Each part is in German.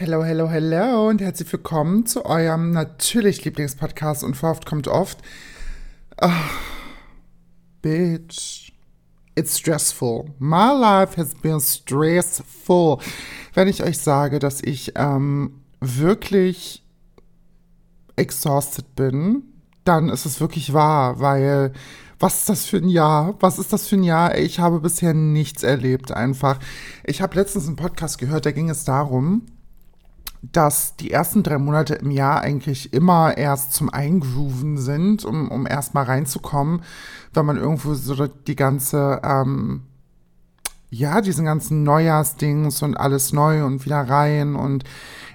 Hello, hello, hello und herzlich willkommen zu eurem natürlich Lieblingspodcast Unverhofft kommt oft. Bitch, it's stressful. My life has been stressful. Wenn ich euch sage, dass ich wirklich exhausted bin, dann ist es wirklich wahr, weil was ist das für ein Jahr? Was ist das für ein Jahr? Ich habe bisher nichts erlebt einfach. Ich habe letztens einen Podcast gehört, da ging es darum, dass die ersten 3 Monate im Jahr eigentlich immer erst zum Eingrooven sind, um erstmal reinzukommen, wenn man irgendwo so die ganze, diesen ganzen Neujahrsdings und alles neu und wieder rein und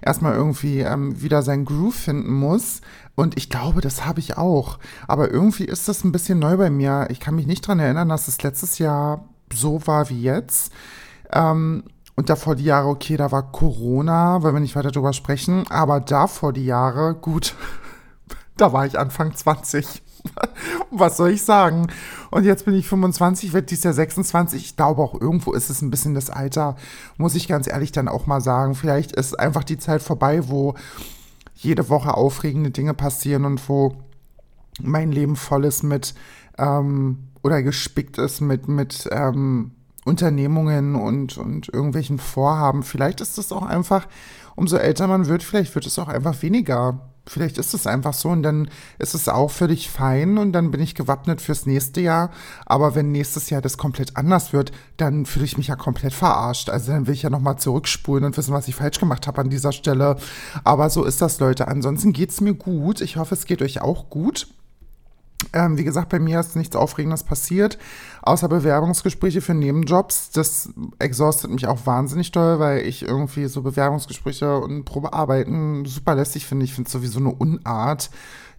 erstmal irgendwie wieder seinen Groove finden muss. Und ich glaube, das habe ich auch. Aber irgendwie ist das ein bisschen neu bei mir. Ich kann mich nicht dran erinnern, dass es letztes Jahr so war wie jetzt. Und davor die Jahre, okay, da war Corona, weil wir nicht weiter drüber sprechen. Aber davor die Jahre, gut, da war ich Anfang 20. Was soll ich sagen? Und jetzt bin ich 25, werde dieses Jahr 26. Ich glaube auch, irgendwo ist es ein bisschen das Alter, muss ich ganz ehrlich dann auch mal sagen. Vielleicht ist einfach die Zeit vorbei, wo jede Woche aufregende Dinge passieren und wo mein Leben voll ist mit, oder gespickt ist mit Unternehmungen und irgendwelchen Vorhaben. Vielleicht ist das auch einfach, umso älter man wird, vielleicht wird es auch einfach weniger. Vielleicht ist es einfach so und dann ist es auch völlig fein und dann bin ich gewappnet fürs nächste Jahr. Aber wenn nächstes Jahr das komplett anders wird, dann fühle ich mich ja komplett verarscht. Also dann will ich ja nochmal zurückspulen und wissen, was ich falsch gemacht habe an dieser Stelle. Aber so ist das, Leute. Ansonsten geht's mir gut. Ich hoffe, es geht euch auch gut. Wie gesagt, bei mir ist nichts Aufregendes passiert, außer Bewerbungsgespräche für Nebenjobs. Das exhaustet mich auch wahnsinnig doll, weil ich irgendwie so Bewerbungsgespräche und Probearbeiten super lästig finde. Ich finde es sowieso eine Unart,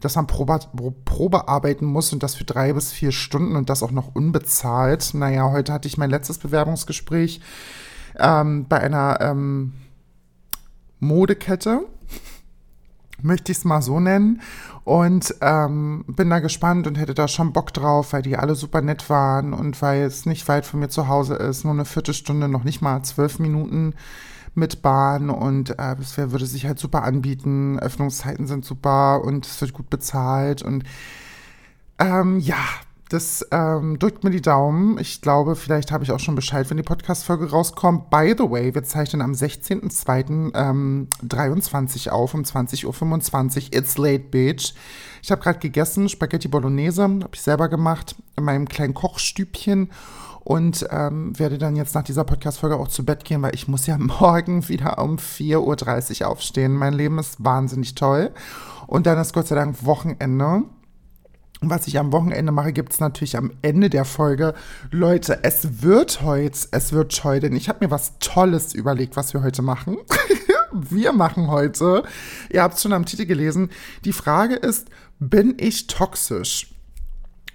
dass man Probearbeiten muss und das für 3 bis 4 Stunden und das auch noch unbezahlt. Naja, heute hatte ich mein letztes Bewerbungsgespräch bei einer Modekette. Möchte ich es mal so nennen und bin da gespannt und hätte da schon Bock drauf, weil die alle super nett waren und weil es nicht weit von mir zu Hause ist, nur eine Viertelstunde, noch nicht mal 12 Minuten mit Bahn und das würde sich halt super anbieten, Öffnungszeiten sind super und es wird gut bezahlt und das drückt mir die Daumen. Ich glaube, vielleicht habe ich auch schon Bescheid, wenn die Podcast-Folge rauskommt. By the way, wir zeichnen am 16.02.23 auf, um 20.25 Uhr. It's late, bitch. Ich habe gerade gegessen, Spaghetti Bolognese, habe ich selber gemacht, in meinem kleinen Kochstübchen. Und werde dann jetzt nach dieser Podcast-Folge auch zu Bett gehen, weil ich muss ja morgen wieder um 4.30 Uhr aufstehen. Mein Leben ist wahnsinnig toll. Und dann ist Gott sei Dank Wochenende. Was ich am Wochenende mache, gibt es natürlich am Ende der Folge. Leute, es wird heute, denn ich habe mir was Tolles überlegt, was wir heute machen. Wir machen heute, ihr habt es schon am Titel gelesen, die Frage ist, bin ich toxisch?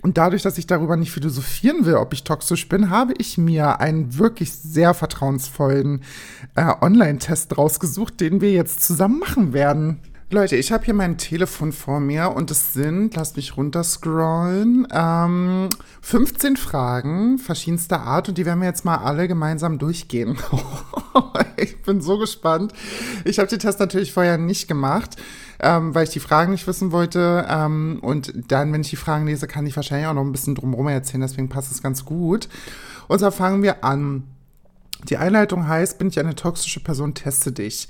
Und dadurch, dass ich darüber nicht philosophieren will, ob ich toxisch bin, habe ich mir einen wirklich sehr vertrauensvollen Online-Test rausgesucht, den wir jetzt zusammen machen werden. Leute, ich habe hier mein Telefon vor mir und es sind, lasst mich runterscrollen, 15 Fragen verschiedenster Art und die werden wir jetzt mal alle gemeinsam durchgehen. Ich bin so gespannt. Ich habe den Test natürlich vorher nicht gemacht, weil ich die Fragen nicht wissen wollte und dann, wenn ich die Fragen lese, kann ich wahrscheinlich auch noch ein bisschen drumherum erzählen, deswegen passt es ganz gut. Und so fangen wir an. Die Einleitung heißt, bin ich eine toxische Person, teste dich.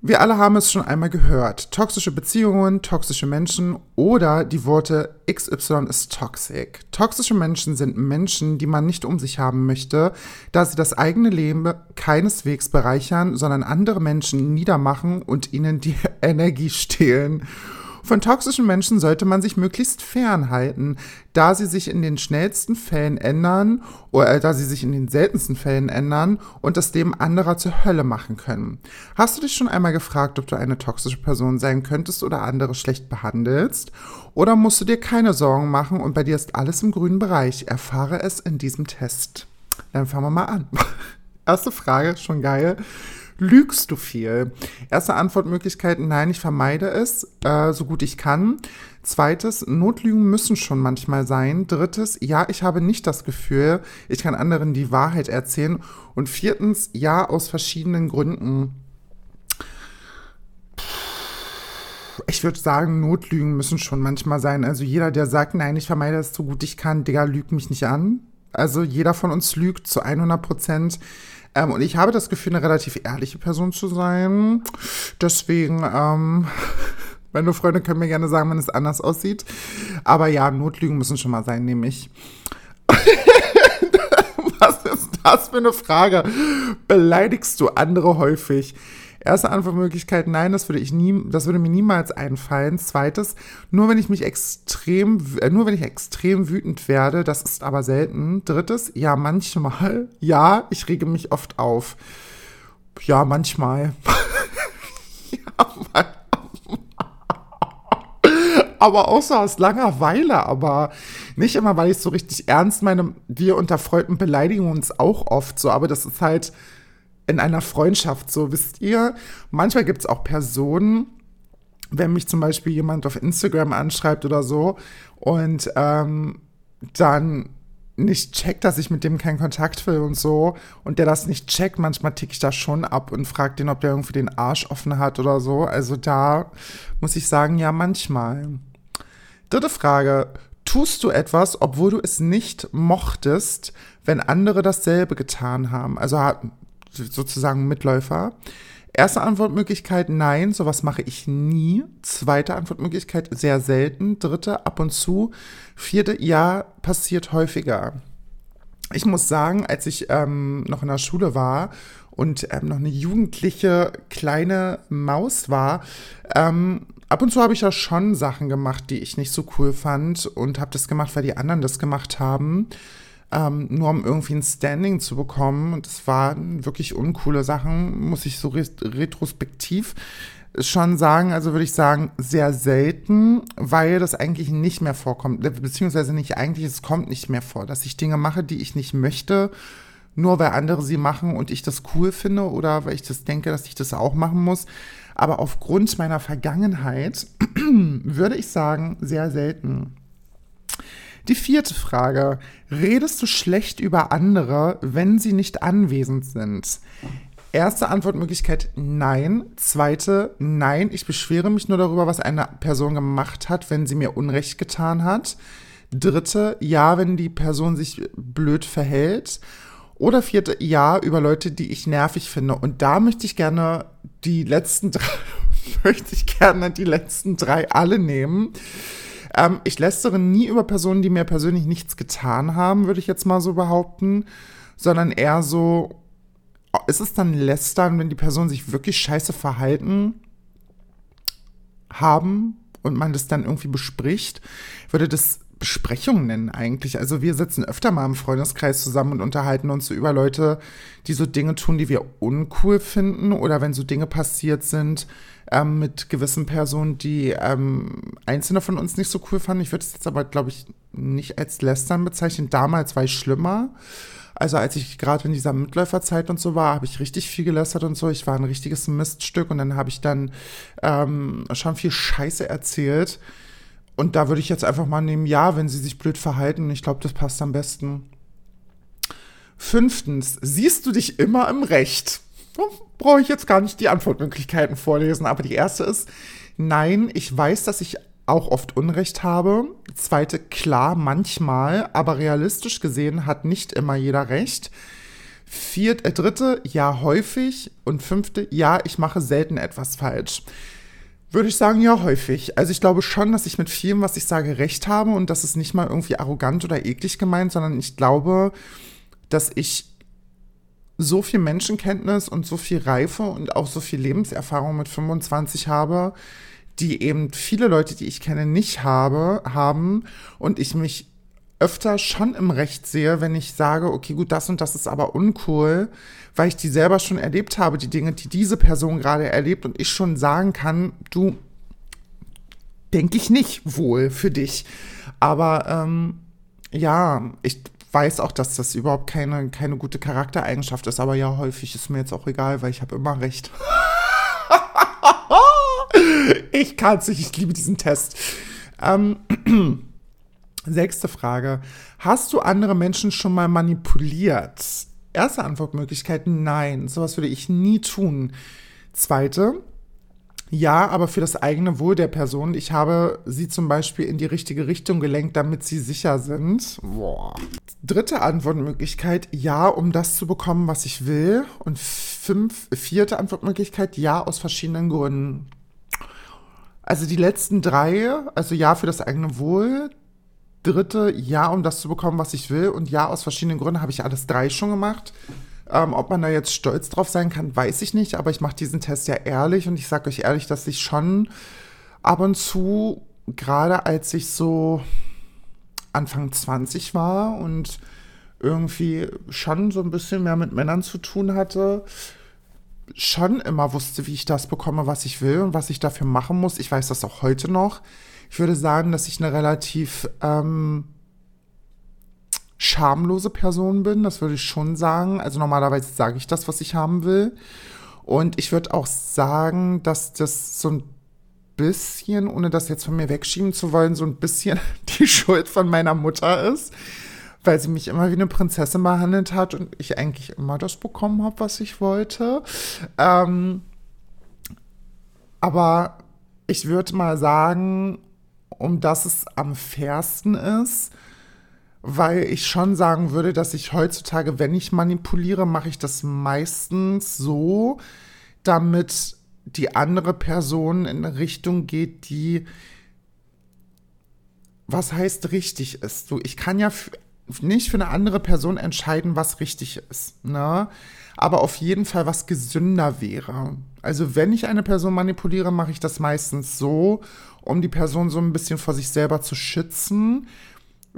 Wir alle haben es schon einmal gehört. Toxische Beziehungen, toxische Menschen oder die Worte XY ist toxic. Toxische Menschen sind Menschen, die man nicht um sich haben möchte, da sie das eigene Leben keineswegs bereichern, sondern andere Menschen niedermachen und ihnen die Energie stehlen. Von toxischen Menschen sollte man sich möglichst fernhalten, da sie sich in den seltensten Fällen ändern und das Leben anderer zur Hölle machen können. Hast du dich schon einmal gefragt, ob du eine toxische Person sein könntest oder andere schlecht behandelst? Oder musst du dir keine Sorgen machen und bei dir ist alles im grünen Bereich? Erfahre es in diesem Test. Dann fangen wir mal an. Erste Frage, schon geil. Lügst du viel? Erste Antwortmöglichkeit, nein, ich vermeide es, so gut ich kann. Zweites, Notlügen müssen schon manchmal sein. Drittes, ja, ich habe nicht das Gefühl, ich kann anderen die Wahrheit erzählen. Und viertens, ja, aus verschiedenen Gründen. ich würde sagen, Notlügen müssen schon manchmal sein. Also jeder, der sagt, nein, ich vermeide es so gut ich kann, Digga, lüg mich nicht an. Also jeder von uns lügt zu 100%. Und ich habe das Gefühl, eine relativ ehrliche Person zu sein. Deswegen, meine Freunde können mir gerne sagen, wenn es anders aussieht. Aber ja, Notlügen müssen schon mal sein, nehme ich. Was ist das für eine Frage? Beleidigst du andere häufig? Erste Antwortmöglichkeit, nein, das würde mir niemals einfallen. Zweites, nur wenn ich extrem wütend werde, das ist aber selten. Drittes, ja, manchmal. Ja, ich rege mich oft auf. Ja, manchmal. Ja, manchmal. Aber außer aus Langeweile, aber nicht immer, weil ich so richtig ernst meine. Wir unter Freunden beleidigen uns auch oft so, aber das ist halt in einer Freundschaft, so, wisst ihr. Manchmal gibt es auch Personen, wenn mich zum Beispiel jemand auf Instagram anschreibt oder so und dann nicht checkt, dass ich mit dem keinen Kontakt will und so, und der das nicht checkt, manchmal ticke ich da schon ab und frage den, ob der irgendwie den Arsch offen hat oder so. Also da muss ich sagen, ja, manchmal. Dritte Frage. Tust du etwas, obwohl du es nicht mochtest, wenn andere dasselbe getan haben? Also sozusagen Mitläufer. Erste Antwortmöglichkeit, nein, sowas mache ich nie. Zweite Antwortmöglichkeit, sehr selten. Dritte, ab und zu. Vierte, ja, passiert häufiger. Ich muss sagen, als ich noch in der Schule war und noch eine jugendliche kleine Maus war, ab und zu habe ich ja schon Sachen gemacht, die ich nicht so cool fand, und habe das gemacht, weil die anderen das gemacht haben. Nur um irgendwie ein Standing zu bekommen. Und es waren wirklich uncoole Sachen, muss ich so retrospektiv schon sagen. Also würde ich sagen, sehr selten, weil das eigentlich nicht mehr vorkommt. Beziehungsweise nicht eigentlich, es kommt nicht mehr vor, dass ich Dinge mache, die ich nicht möchte, nur weil andere sie machen und ich das cool finde oder weil ich das denke, dass ich das auch machen muss. Aber aufgrund meiner Vergangenheit würde ich sagen, sehr selten. Die vierte Frage. Redest du schlecht über andere, wenn sie nicht anwesend sind? Erste Antwortmöglichkeit, nein. Zweite, nein. Ich beschwere mich nur darüber, was eine Person gemacht hat, wenn sie mir Unrecht getan hat. Dritte, ja, wenn die Person sich blöd verhält. Oder vierte, ja, über Leute, die ich nervig finde. Und da möchte ich gerne die letzten drei alle nehmen. Ich lästere nie über Personen, die mir persönlich nichts getan haben, würde ich jetzt mal so behaupten, sondern eher so, ist es dann lästern, wenn die Personen sich wirklich scheiße verhalten haben und man das dann irgendwie bespricht? Ich würde das Besprechung nennen eigentlich. Also wir sitzen öfter mal im Freundeskreis zusammen und unterhalten uns so über Leute, die so Dinge tun, die wir uncool finden, oder wenn so Dinge passiert sind mit gewissen Personen, die einzelne von uns nicht so cool fanden. Ich würde es jetzt aber, glaube ich, nicht als Lästern bezeichnen. Damals war ich schlimmer. Also als ich gerade in dieser Mitläuferzeit und so war, habe ich richtig viel gelästert und so. Ich war ein richtiges Miststück und dann habe ich dann schon viel Scheiße erzählt. Und da würde ich jetzt einfach mal nehmen, ja, wenn sie sich blöd verhalten. Ich glaube, das passt am besten. 5. Siehst du dich immer im Recht? Brauche ich jetzt gar nicht die Antwortmöglichkeiten vorlesen. Aber die erste ist, nein, ich weiß, dass ich auch oft Unrecht habe. Zweite, klar, manchmal. Aber realistisch gesehen hat nicht immer jeder Recht. Dritte, ja, häufig. Und fünfte, ja, ich mache selten etwas falsch. Würde ich sagen, ja, häufig. Also ich glaube schon, dass ich mit vielem, was ich sage, recht habe, und das ist nicht mal irgendwie arrogant oder eklig gemeint, sondern ich glaube, dass ich so viel Menschenkenntnis und so viel Reife und auch so viel Lebenserfahrung mit 25 habe, die eben viele Leute, die ich kenne, nicht haben, und ich mich öfter schon im Recht sehe, wenn ich sage, okay, gut, das und das ist aber uncool, weil ich die selber schon erlebt habe, die Dinge, die diese Person gerade erlebt, und ich schon sagen kann, du, denke ich nicht wohl für dich. Aber ja, ich weiß auch, dass das überhaupt keine gute Charaktereigenschaft ist, aber ja, häufig ist mir jetzt auch egal, weil ich habe immer recht. Ich kann es nicht, ich liebe diesen Test. 6. Frage. Hast du andere Menschen schon mal manipuliert? Erste Antwortmöglichkeit, nein. Sowas würde ich nie tun. Zweite, Ja, aber für das eigene Wohl der Person. Ich habe sie zum Beispiel in die richtige Richtung gelenkt, damit sie sicher sind. Boah. Dritte Antwortmöglichkeit, ja, um das zu bekommen, was ich will. Und vierte Antwortmöglichkeit, ja, aus verschiedenen Gründen. Also die letzten drei, also ja, für das eigene Wohl. Dritte, ja, um das zu bekommen, was ich will. Und ja, aus verschiedenen Gründen, habe ich alles drei schon gemacht. Ob man da jetzt stolz drauf sein kann, weiß ich nicht, aber ich mache diesen Test ja ehrlich und ich sage euch ehrlich, dass ich schon ab und zu, gerade als ich so Anfang 20 war und irgendwie schon so ein bisschen mehr mit Männern zu tun hatte, schon immer wusste, wie ich das bekomme, was ich will und was ich dafür machen muss. Ich weiß das auch heute noch. Ich würde sagen, dass ich eine relativ schamlose Person bin, das würde ich schon sagen. Also normalerweise sage ich das, was ich haben will. Und ich würde auch sagen, dass das so ein bisschen, ohne das jetzt von mir wegschieben zu wollen, so ein bisschen die Schuld von meiner Mutter ist, weil sie mich immer wie eine Prinzessin behandelt hat und ich eigentlich immer das bekommen habe, was ich wollte. Aber ich würde mal sagen, um das es am fairsten ist, weil ich schon sagen würde, dass ich heutzutage, wenn ich manipuliere, mache ich das meistens so, damit die andere Person in eine Richtung geht, die, was heißt richtig ist. So, ich kann ja nicht für eine andere Person entscheiden, was richtig ist, ne? Aber auf jeden Fall, was gesünder wäre. Also wenn ich eine Person manipuliere, mache ich das meistens so, um die Person so ein bisschen vor sich selber zu schützen,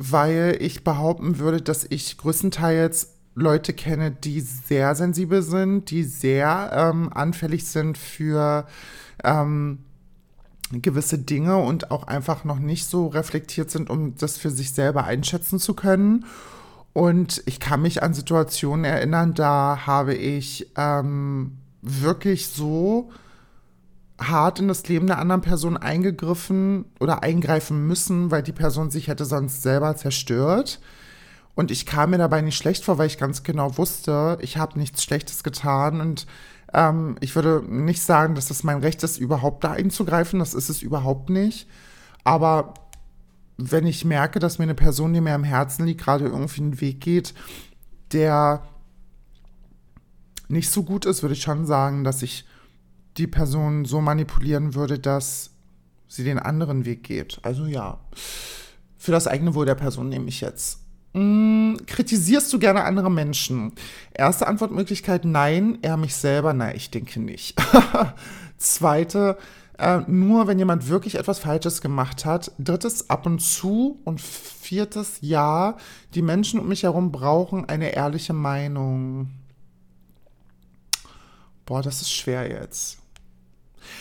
weil ich behaupten würde, dass ich größtenteils Leute kenne, die sehr sensibel sind, die sehr anfällig sind für gewisse Dinge und auch einfach noch nicht so reflektiert sind, um das für sich selber einschätzen zu können. Und ich kann mich an Situationen erinnern, da habe ich wirklich so hart in das Leben der anderen Person eingegriffen oder eingreifen müssen, weil die Person sich hätte sonst selber zerstört. Und ich kam mir dabei nicht schlecht vor, weil ich ganz genau wusste, ich habe nichts Schlechtes getan. Und ich würde nicht sagen, dass es mein Recht ist, überhaupt da einzugreifen. Das ist es überhaupt nicht. Aber wenn ich merke, dass mir eine Person, die mir am Herzen liegt, gerade irgendwie einen Weg geht, der nicht so gut ist, würde ich schon sagen, dass ich die Person so manipulieren würde, dass sie den anderen Weg geht. Also ja, für das eigene Wohl der Person nehme ich jetzt. Kritisierst du gerne andere Menschen? Erste Antwortmöglichkeit, nein, eher mich selber, nein, ich denke nicht. Zweite, nur wenn jemand wirklich etwas Falsches gemacht hat. Drittes, ab und zu. Und viertes, ja, die Menschen um mich herum brauchen eine ehrliche Meinung. Boah, das ist schwer jetzt.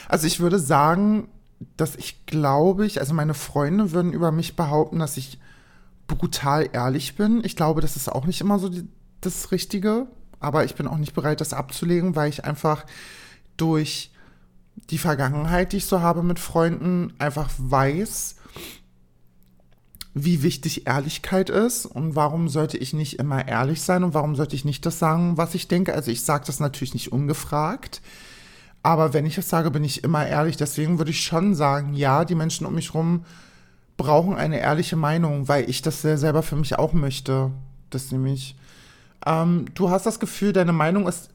Also ich würde sagen, dass ich glaube ich, also meine Freunde würden über mich behaupten, dass ich brutal ehrlich bin. Ich glaube, das ist auch nicht immer so das Richtige, aber ich bin auch nicht bereit, das abzulegen, weil ich einfach durch die Vergangenheit, die ich so habe mit Freunden, einfach weiß, wie wichtig Ehrlichkeit ist und warum sollte ich nicht immer ehrlich sein und warum sollte ich nicht das sagen, was ich denke. Also ich sage das natürlich nicht ungefragt, aber wenn ich das sage, bin ich immer ehrlich. Deswegen würde ich schon sagen, ja, die Menschen um mich rum brauchen eine ehrliche Meinung, weil ich das selber für mich auch möchte. Das nämlich. Du hast das Gefühl, deine Meinung ist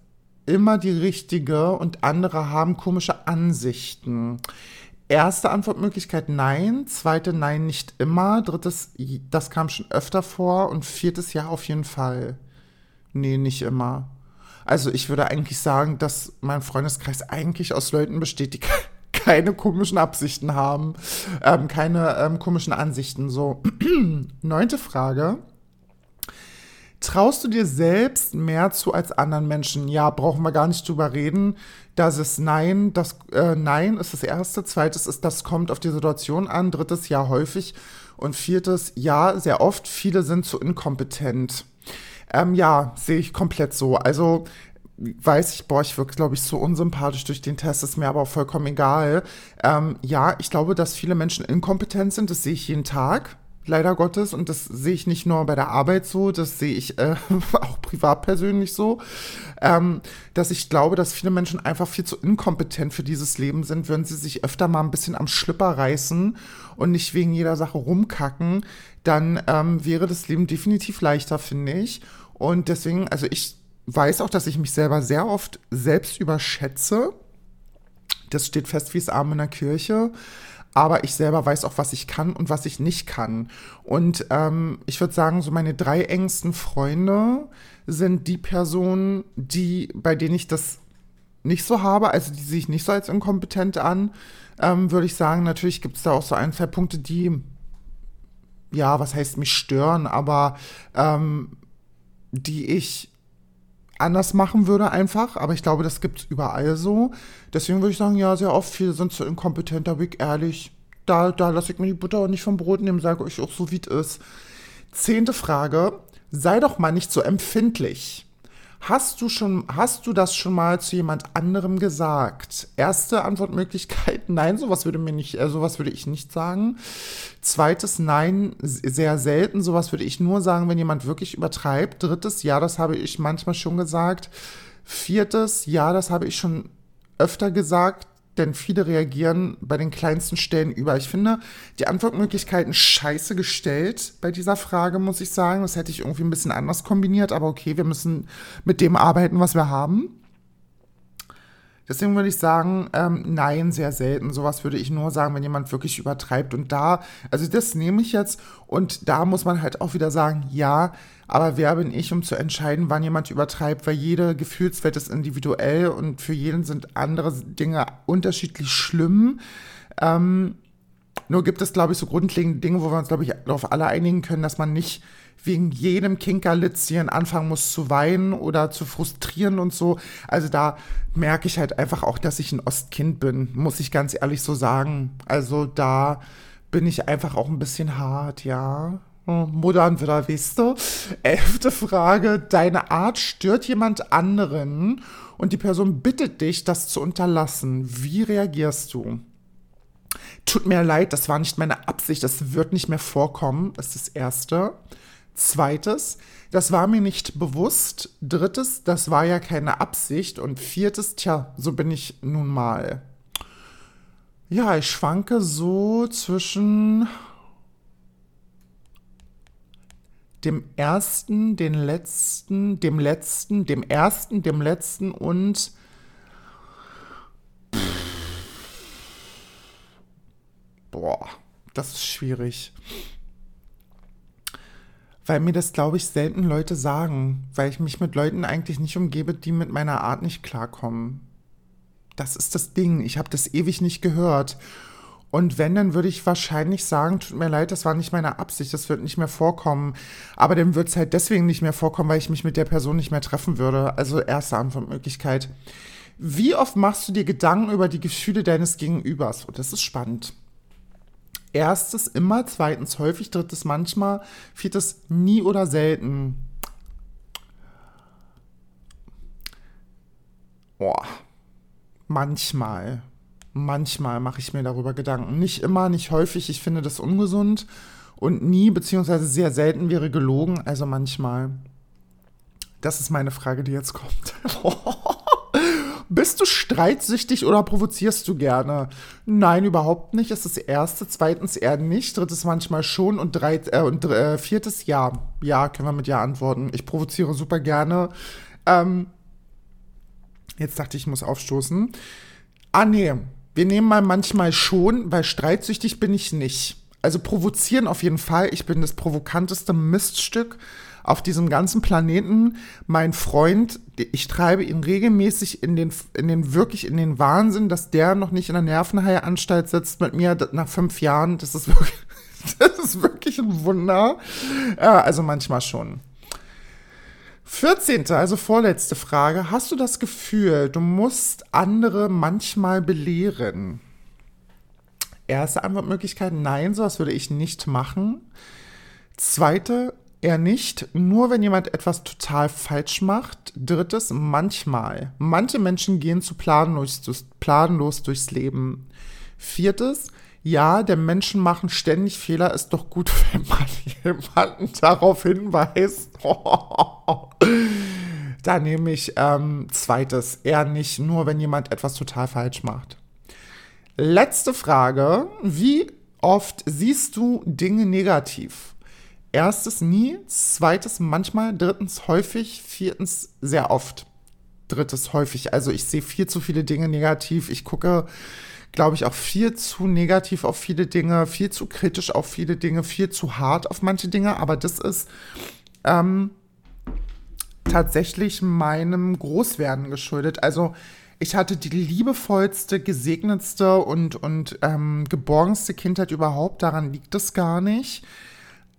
immer die richtige und andere haben komische Ansichten. Erste Antwortmöglichkeit nein, zweite nein, nicht immer, drittes, das kam schon öfter vor und viertes ja, auf jeden Fall. Nee, nicht immer. Also ich würde eigentlich sagen, dass mein Freundeskreis eigentlich aus Leuten besteht, die keine komischen Absichten haben, keine komischen Ansichten. So, 9. Frage. Traust du dir selbst mehr zu als anderen Menschen? Ja, brauchen wir gar nicht drüber reden. Das ist nein. Das nein ist das erste. Zweites ist, das kommt auf die Situation an. Drittes, ja, häufig. Und viertes, ja, sehr oft. Viele sind zu inkompetent. Ja, sehe ich komplett so. Also weiß ich, boah, ich wirke, glaube ich, so unsympathisch durch den Test. Ist mir aber auch vollkommen egal. Ja, ich glaube, dass viele Menschen inkompetent sind. Das sehe ich jeden Tag. leider Gottes. Und das sehe ich nicht nur bei der Arbeit so, das sehe ich auch privat persönlich so, dass ich glaube, dass viele Menschen einfach viel zu inkompetent für dieses Leben sind, würden sie sich öfter mal ein bisschen am Schlipper reißen und nicht wegen jeder Sache rumkacken, dann wäre das Leben definitiv leichter, finde ich. Und deswegen, also ich weiß auch, dass ich mich selber sehr oft selbst überschätze. Das steht fest wie das Arm in der Kirche. Aber ich selber weiß auch, was ich kann und was ich nicht kann. Und ich würde sagen, so meine 3 engsten Freunde sind die Personen, bei denen ich das nicht so habe, also die sehe ich nicht so als inkompetent an, würde ich sagen. Natürlich gibt es da auch so 1, 2 Punkte, die, ja, was heißt mich stören, aber die ich anders machen würde einfach, aber ich glaube, das gibt's überall so. Deswegen würde ich sagen, ja, sehr oft, viele sind so inkompetent, da bin ich ehrlich. Da lasse ich mir die Butter auch nicht vom Brot nehmen, sage ich auch so, wie es ist. 10. Frage, sei doch mal nicht so empfindlich. Hast du das schon mal zu jemand anderem gesagt? Erste Antwortmöglichkeit, nein, sowas würde ich nicht sagen. Zweites, nein, sehr selten, sowas würde ich nur sagen, wenn jemand wirklich übertreibt. Drittes, ja, das habe ich manchmal schon gesagt. Viertes, ja, das habe ich schon öfter gesagt, denn viele reagieren bei den kleinsten Stellen über. Ich finde, die Antwortmöglichkeiten scheiße gestellt bei dieser Frage, muss ich sagen. Das hätte ich irgendwie ein bisschen anders kombiniert, aber okay, wir müssen mit dem arbeiten, was wir haben. Deswegen würde ich sagen, nein, sehr selten. Sowas würde ich nur sagen, wenn jemand wirklich übertreibt. Und da, also das nehme ich jetzt und da muss man halt auch wieder sagen, ja, aber wer bin ich, um zu entscheiden, wann jemand übertreibt, weil jede Gefühlswelt ist individuell und für jeden sind andere Dinge unterschiedlich schlimm. Nur gibt es, glaube ich, so grundlegende Dinge, wo wir uns, glaube ich, darauf alle einigen können, dass man nicht wegen jedem Kinkerlitzchen anfangen muss zu weinen oder zu frustrieren und so. Also da merke ich halt einfach auch, dass ich ein Ostkind bin, muss ich ganz ehrlich so sagen. Also da bin ich einfach auch ein bisschen hart, ja. Modern wieder, weißt du. 11. Frage, deine Art stört jemand anderen und die Person bittet dich, das zu unterlassen. Wie reagierst du? Tut mir leid, das war nicht meine Absicht, das wird nicht mehr vorkommen, das ist das Erste. Zweites, das war mir nicht bewusst. Drittes, das war ja keine Absicht. Und viertes, tja, so bin ich nun mal. Ja, ich schwanke so zwischen dem Ersten, den Letzten, dem Letzten, dem Ersten, dem Letzten und boah, das ist schwierig. Weil mir das, glaube ich, selten Leute sagen, weil ich mich mit Leuten eigentlich nicht umgebe, die mit meiner Art nicht klarkommen. Das ist das Ding. Ich habe das ewig nicht gehört. Und wenn, dann würde ich wahrscheinlich sagen, tut mir leid, das war nicht meine Absicht, das wird nicht mehr vorkommen. Aber dann wird es halt deswegen nicht mehr vorkommen, weil ich mich mit der Person nicht mehr treffen würde. Also erste Antwortmöglichkeit. Wie oft machst du dir Gedanken über die Gefühle deines Gegenübers? Und das ist spannend. Erstes immer, zweitens häufig, drittes manchmal, viertes nie oder selten. Boah, manchmal. Manchmal mache ich mir darüber Gedanken. Nicht immer, nicht häufig, ich finde das ungesund. Und nie, beziehungsweise sehr selten wäre gelogen, also manchmal. Das ist meine Frage, die jetzt kommt. Bist du streitsüchtig oder provozierst du gerne? Nein, überhaupt nicht. Es ist das Erste. Zweitens eher nicht. Drittes manchmal schon. Und viertes ja. Ja, können wir mit ja antworten. Ich provoziere super gerne. Jetzt dachte ich, ich muss aufstoßen. Ah, nee. Wir nehmen mal manchmal schon, weil streitsüchtig bin ich nicht. Also provozieren auf jeden Fall. Ich bin das provokanteste Miststück auf diesem ganzen Planeten. Mein Freund, ich treibe ihn regelmäßig in den Wahnsinn, dass der noch nicht in der Nervenheilanstalt sitzt mit mir nach 5 Jahren. Das ist wirklich ein Wunder. Also manchmal schon. 14., also vorletzte Frage. Hast du das Gefühl, du musst andere manchmal belehren? Erste Antwortmöglichkeit, nein, sowas würde ich nicht machen. Zweite, eher nicht, nur wenn jemand etwas total falsch macht. Drittes, manchmal. Manche Menschen gehen zu planlos durchs Leben. Viertes, ja, der Menschen machen ständig Fehler, ist doch gut, wenn man jemanden darauf hinweist. Da nehme ich zweites, eher nicht nur, wenn jemand etwas total falsch macht. Letzte Frage, wie oft siehst du Dinge negativ? Erstes nie, zweites manchmal, drittens häufig, viertens sehr oft. Drittes häufig, also ich sehe viel zu viele Dinge negativ, ich gucke, glaube ich, auch viel zu negativ auf viele Dinge, viel zu kritisch auf viele Dinge, viel zu hart auf manche Dinge, aber das ist tatsächlich meinem Großwerden geschuldet. Also ich hatte die liebevollste, gesegnetste und geborgenste Kindheit überhaupt, daran liegt es gar nicht.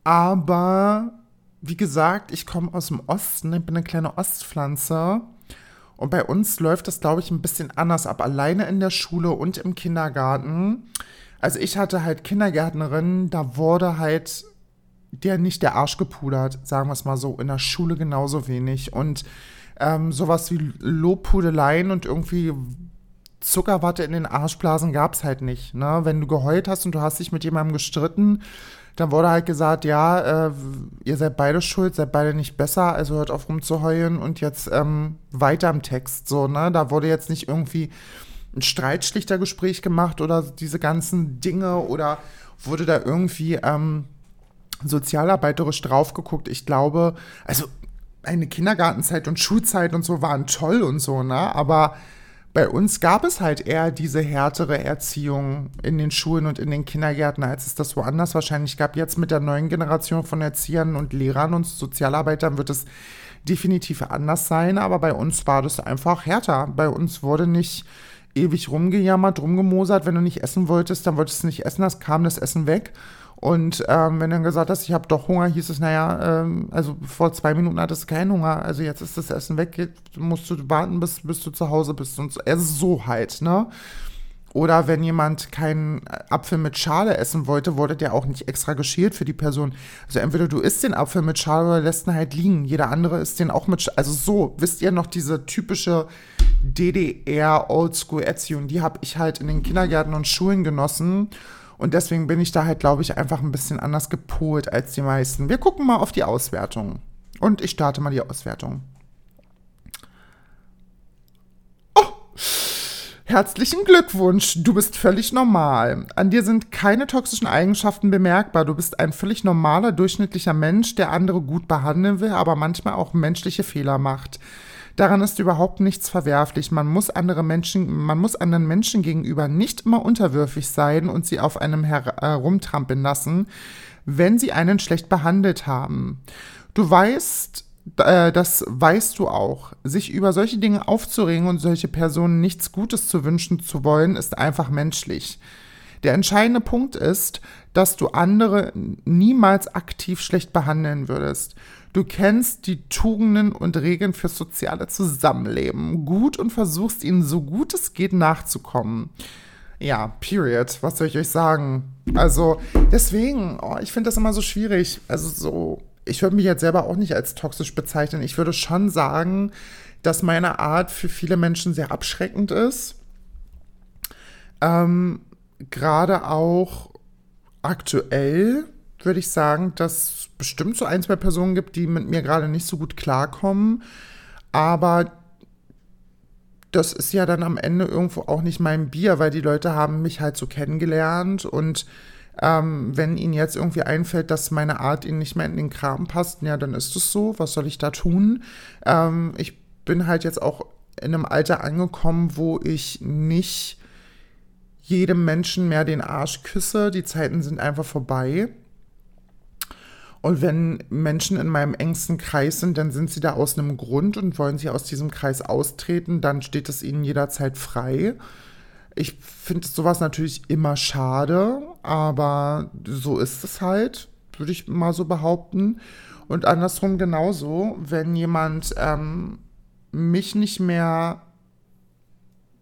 Aber wie gesagt, ich komme aus dem Osten, ich bin eine kleine Ostpflanze. Und bei uns läuft das, glaube ich, ein bisschen anders ab, alleine in der Schule und im Kindergarten. Also ich hatte halt Kindergärtnerinnen, da wurde halt nicht der Arsch gepudert, sagen wir es mal so, in der Schule genauso wenig. Und sowas wie Lobpudeleien und irgendwie Zuckerwatte in den Arschblasen gab es halt nicht. Ne? Wenn du geheult hast und du hast dich mit jemandem gestritten, dann wurde halt gesagt, ja, ihr seid beide schuld, seid beide nicht besser, also hört auf rumzuheulen und jetzt weiter im Text. So, ne? Da wurde jetzt nicht irgendwie ein Streitschlichtergespräch gemacht oder diese ganzen Dinge oder wurde da irgendwie sozialarbeiterisch drauf geguckt. Ich glaube, also eine Kindergartenzeit und Schulzeit und so waren toll und so, ne? Aber bei uns gab es halt eher diese härtere Erziehung in den Schulen und in den Kindergärten, als es das woanders wahrscheinlich gab. Jetzt mit der neuen Generation von Erziehern und Lehrern und Sozialarbeitern wird es definitiv anders sein. Aber bei uns war das einfach härter. Bei uns wurde nicht ewig rumgejammert, rumgemosert. Wenn du nicht essen wolltest, dann wolltest du nicht essen. Das kam das Essen weg. Und wenn du dann gesagt hast, ich habe doch Hunger, hieß es, naja, also vor 2 Minuten hattest du keinen Hunger, also jetzt ist das Essen weg, musst du warten, bis du zu Hause bist und so, also so halt, ne? Oder wenn jemand keinen Apfel mit Schale essen wollte, wurde der auch nicht extra geschält für die Person. Also entweder du isst den Apfel mit Schale oder lässt ihn halt liegen. Jeder andere isst den auch mit Schale. Also so, wisst ihr noch, diese typische DDR-Oldschool-Erziehung, die habe ich halt in den Kindergärten und Schulen genossen. Und deswegen bin ich da halt, glaube ich, einfach ein bisschen anders gepolt als die meisten. Wir gucken mal auf die Auswertung. Und ich starte mal die Auswertung. Oh, herzlichen Glückwunsch, du bist völlig normal. An dir sind keine toxischen Eigenschaften bemerkbar. Du bist ein völlig normaler, durchschnittlicher Mensch, der andere gut behandeln will, aber manchmal auch menschliche Fehler macht. Daran ist überhaupt nichts verwerflich. Man muss anderen Menschen gegenüber nicht immer unterwürfig sein und sie auf einem herumtrampeln lassen, wenn sie einen schlecht behandelt haben. Du weißt, das weißt du auch. Sich über solche Dinge aufzuregen und solche Personen nichts Gutes zu wünschen zu wollen, ist einfach menschlich. Der entscheidende Punkt ist, dass du andere niemals aktiv schlecht behandeln würdest. Du kennst die Tugenden und Regeln fürs soziale Zusammenleben gut und versuchst, ihnen so gut es geht nachzukommen. Ja, period. Was soll ich euch sagen? Also deswegen, ich finde das immer so schwierig. Also so, ich würde mich jetzt selber auch nicht als toxisch bezeichnen. Ich würde schon sagen, dass meine Art für viele Menschen sehr abschreckend ist. Gerade auch aktuell würde ich sagen, dass bestimmt so 1, 2 Personen gibt, die mit mir gerade nicht so gut klarkommen, aber das ist ja dann am Ende irgendwo auch nicht mein Bier, weil die Leute haben mich halt so kennengelernt und wenn ihnen jetzt irgendwie einfällt, dass meine Art ihnen nicht mehr in den Kram passt, ja, dann ist es so, was soll ich da tun? Ich bin halt jetzt auch in einem Alter angekommen, wo ich nicht jedem Menschen mehr den Arsch küsse, die Zeiten sind einfach vorbei. Und wenn Menschen in meinem engsten Kreis sind, dann sind sie da aus einem Grund und wollen sie aus diesem Kreis austreten, dann steht es ihnen jederzeit frei. Ich finde sowas natürlich immer schade, aber so ist es halt, würde ich mal so behaupten. Und andersrum genauso, wenn jemand mich nicht mehr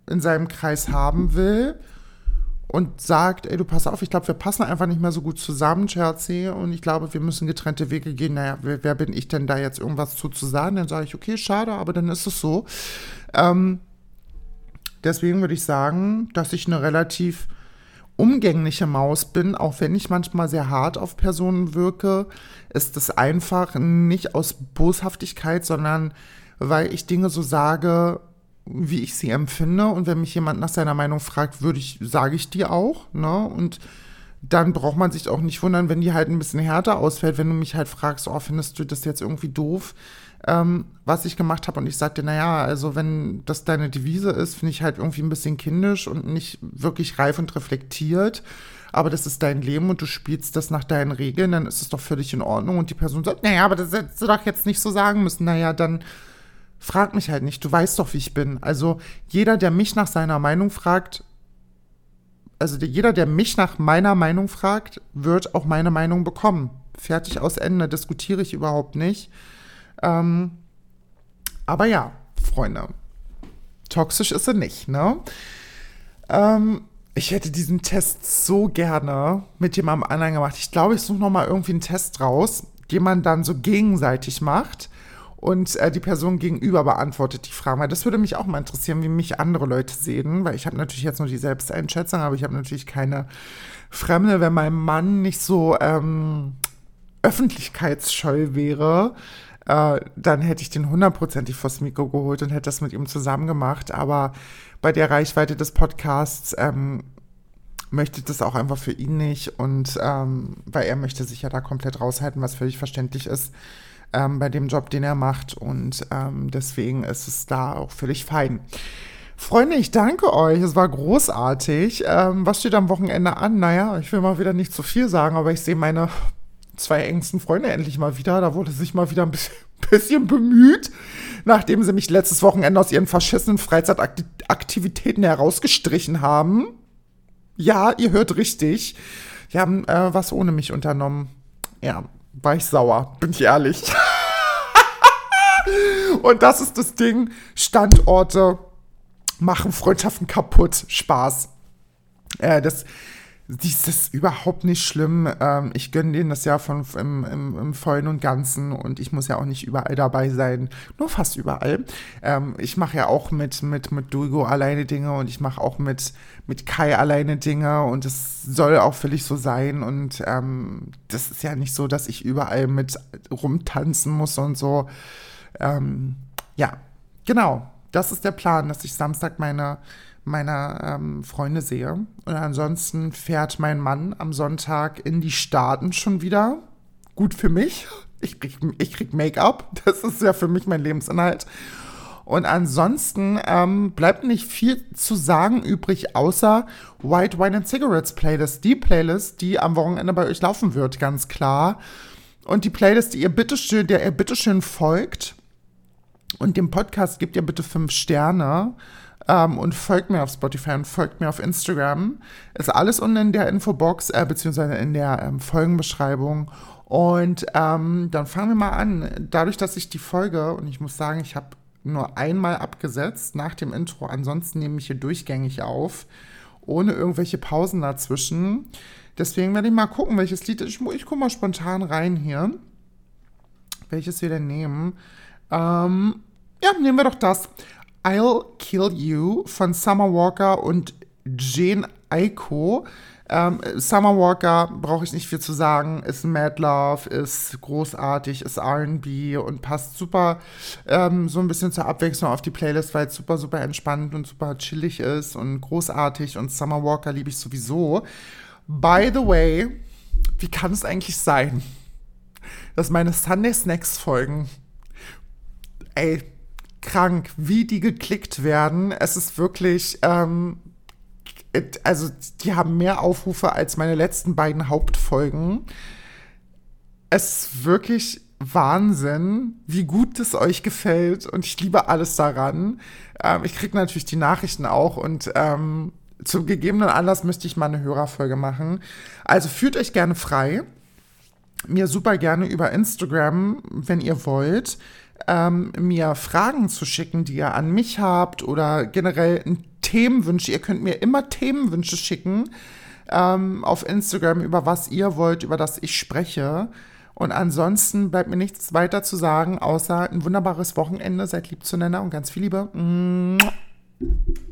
in seinem Kreis haben will, und sagt, ey, du pass auf, ich glaube, wir passen einfach nicht mehr so gut zusammen, Scherzi, und ich glaube, wir müssen getrennte Wege gehen. Naja, wer bin ich denn da jetzt irgendwas zu sagen? Dann sage ich, okay, schade, aber dann ist es so. Deswegen würde ich sagen, dass ich eine relativ umgängliche Maus bin, auch wenn ich manchmal sehr hart auf Personen wirke, ist es einfach nicht aus Boshaftigkeit, sondern weil ich Dinge so sage, wie ich sie empfinde. Und wenn mich jemand nach seiner Meinung fragt, sage ich die auch, ne? Und dann braucht man sich auch nicht wundern, wenn die halt ein bisschen härter ausfällt, wenn du mich halt fragst, oh, findest du das jetzt irgendwie doof, was ich gemacht habe, und ich sage dir, naja, also wenn das deine Devise ist, finde ich halt irgendwie ein bisschen kindisch und nicht wirklich reif und reflektiert, aber das ist dein Leben und du spielst das nach deinen Regeln, dann ist es doch völlig in Ordnung. Und die Person sagt, naja, aber das hättest du doch jetzt nicht so sagen müssen. Naja, dann frag mich halt nicht, du weißt doch, wie ich bin. Also jeder, der mich nach seiner Meinung fragt, wird auch meine Meinung bekommen. Fertig, aus, Ende, diskutiere ich überhaupt nicht. Aber ja, Freunde, toxisch ist sie nicht, ne? Ich hätte diesen Test so gerne mit jemandem anderen gemacht. Ich glaube, ich suche nochmal irgendwie einen Test raus, den man dann so gegenseitig macht und die Person gegenüber beantwortet die Fragen. Weil das würde mich auch mal interessieren, wie mich andere Leute sehen, weil ich habe natürlich jetzt nur die Selbsteinschätzung, aber ich habe natürlich keine Fremde. Wenn mein Mann nicht so öffentlichkeitsscheu wäre, dann hätte ich den 100%ig vors Mikro geholt und hätte das mit ihm zusammen gemacht. Aber bei der Reichweite des Podcasts möchte ich das auch einfach für ihn nicht. Und weil er möchte sich ja da komplett raushalten, was völlig verständlich ist bei dem Job, den er macht. Und deswegen ist es da auch völlig fein. Freunde, ich danke euch. Es war großartig. Was steht am Wochenende an? Naja, ich will mal wieder nicht zu viel sagen, aber ich sehe meine zwei engsten Freunde endlich mal wieder. Da wurde sich mal wieder ein bisschen bemüht, nachdem sie mich letztes Wochenende aus ihren verschissenen Freizeitaktivitäten herausgestrichen haben. Ja, ihr hört richtig. Die haben was ohne mich unternommen. Ja, war ich sauer, bin ich ehrlich. Und das ist das Ding. Standorte machen Freundschaften kaputt. Spaß. Dies ist überhaupt nicht schlimm. Ich gönne denen das ja im Vollen und Ganzen, und ich muss ja auch nicht überall dabei sein, nur fast überall. Ich mache ja auch mit Dugo alleine Dinge, und ich mache auch mit Kai alleine Dinge, und das soll auch völlig so sein. Und das ist ja nicht so, dass ich überall mit rumtanzen muss und so. Ja, genau. Das ist der Plan, dass ich Samstag meiner Freunde sehe. Und ansonsten fährt mein Mann am Sonntag in die Staaten schon wieder. Gut für mich. Ich krieg Make-up. Das ist ja für mich mein Lebensinhalt. Und ansonsten bleibt nicht viel zu sagen übrig, außer White Wine and Cigarettes Playlist. Die Playlist, die am Wochenende bei euch laufen wird, ganz klar. Und die Playlist, der ihr bitteschön folgt. Und dem Podcast gebt ihr bitte 5 Sterne. Und folgt mir auf Spotify und folgt mir auf Instagram. Ist alles unten in der Infobox, beziehungsweise in der Folgenbeschreibung. Und dann fangen wir mal an. Dadurch, dass ich die Folge, und ich muss sagen, ich habe nur einmal abgesetzt nach dem Intro. Ansonsten nehme ich hier durchgängig auf, ohne irgendwelche Pausen dazwischen. Deswegen werde ich mal gucken, welches Lied. Ich gucke mal spontan rein hier, welches wir denn nehmen. Ja, nehmen wir doch das. I'll Kill You von Summer Walker und Jane Aiko. Summer Walker, brauche ich nicht viel zu sagen, ist Mad Love, ist großartig, ist R&B und passt super so ein bisschen zur Abwechslung auf die Playlist, weil es super, super entspannt und super chillig ist und großartig. Und Summer Walker liebe ich sowieso. By the way, wie kann es eigentlich sein, dass meine Sunday Snacks folgen? Ey, krank, wie die geklickt werden. Es ist wirklich, also die haben mehr Aufrufe als meine letzten beiden Hauptfolgen. Es ist wirklich Wahnsinn, wie gut es euch gefällt, und ich liebe alles daran. Ich kriege natürlich die Nachrichten auch, und zum gegebenen Anlass möchte ich mal eine Hörerfolge machen. Also fühlt euch gerne frei, mir super gerne über Instagram, wenn ihr wollt, mir Fragen zu schicken, die ihr an mich habt, oder generell Themenwünsche. Ihr könnt mir immer Themenwünsche schicken auf Instagram, über was ihr wollt, über das ich spreche. Und ansonsten bleibt mir nichts weiter zu sagen, außer ein wunderbares Wochenende. Seid lieb zueinander und ganz viel Liebe.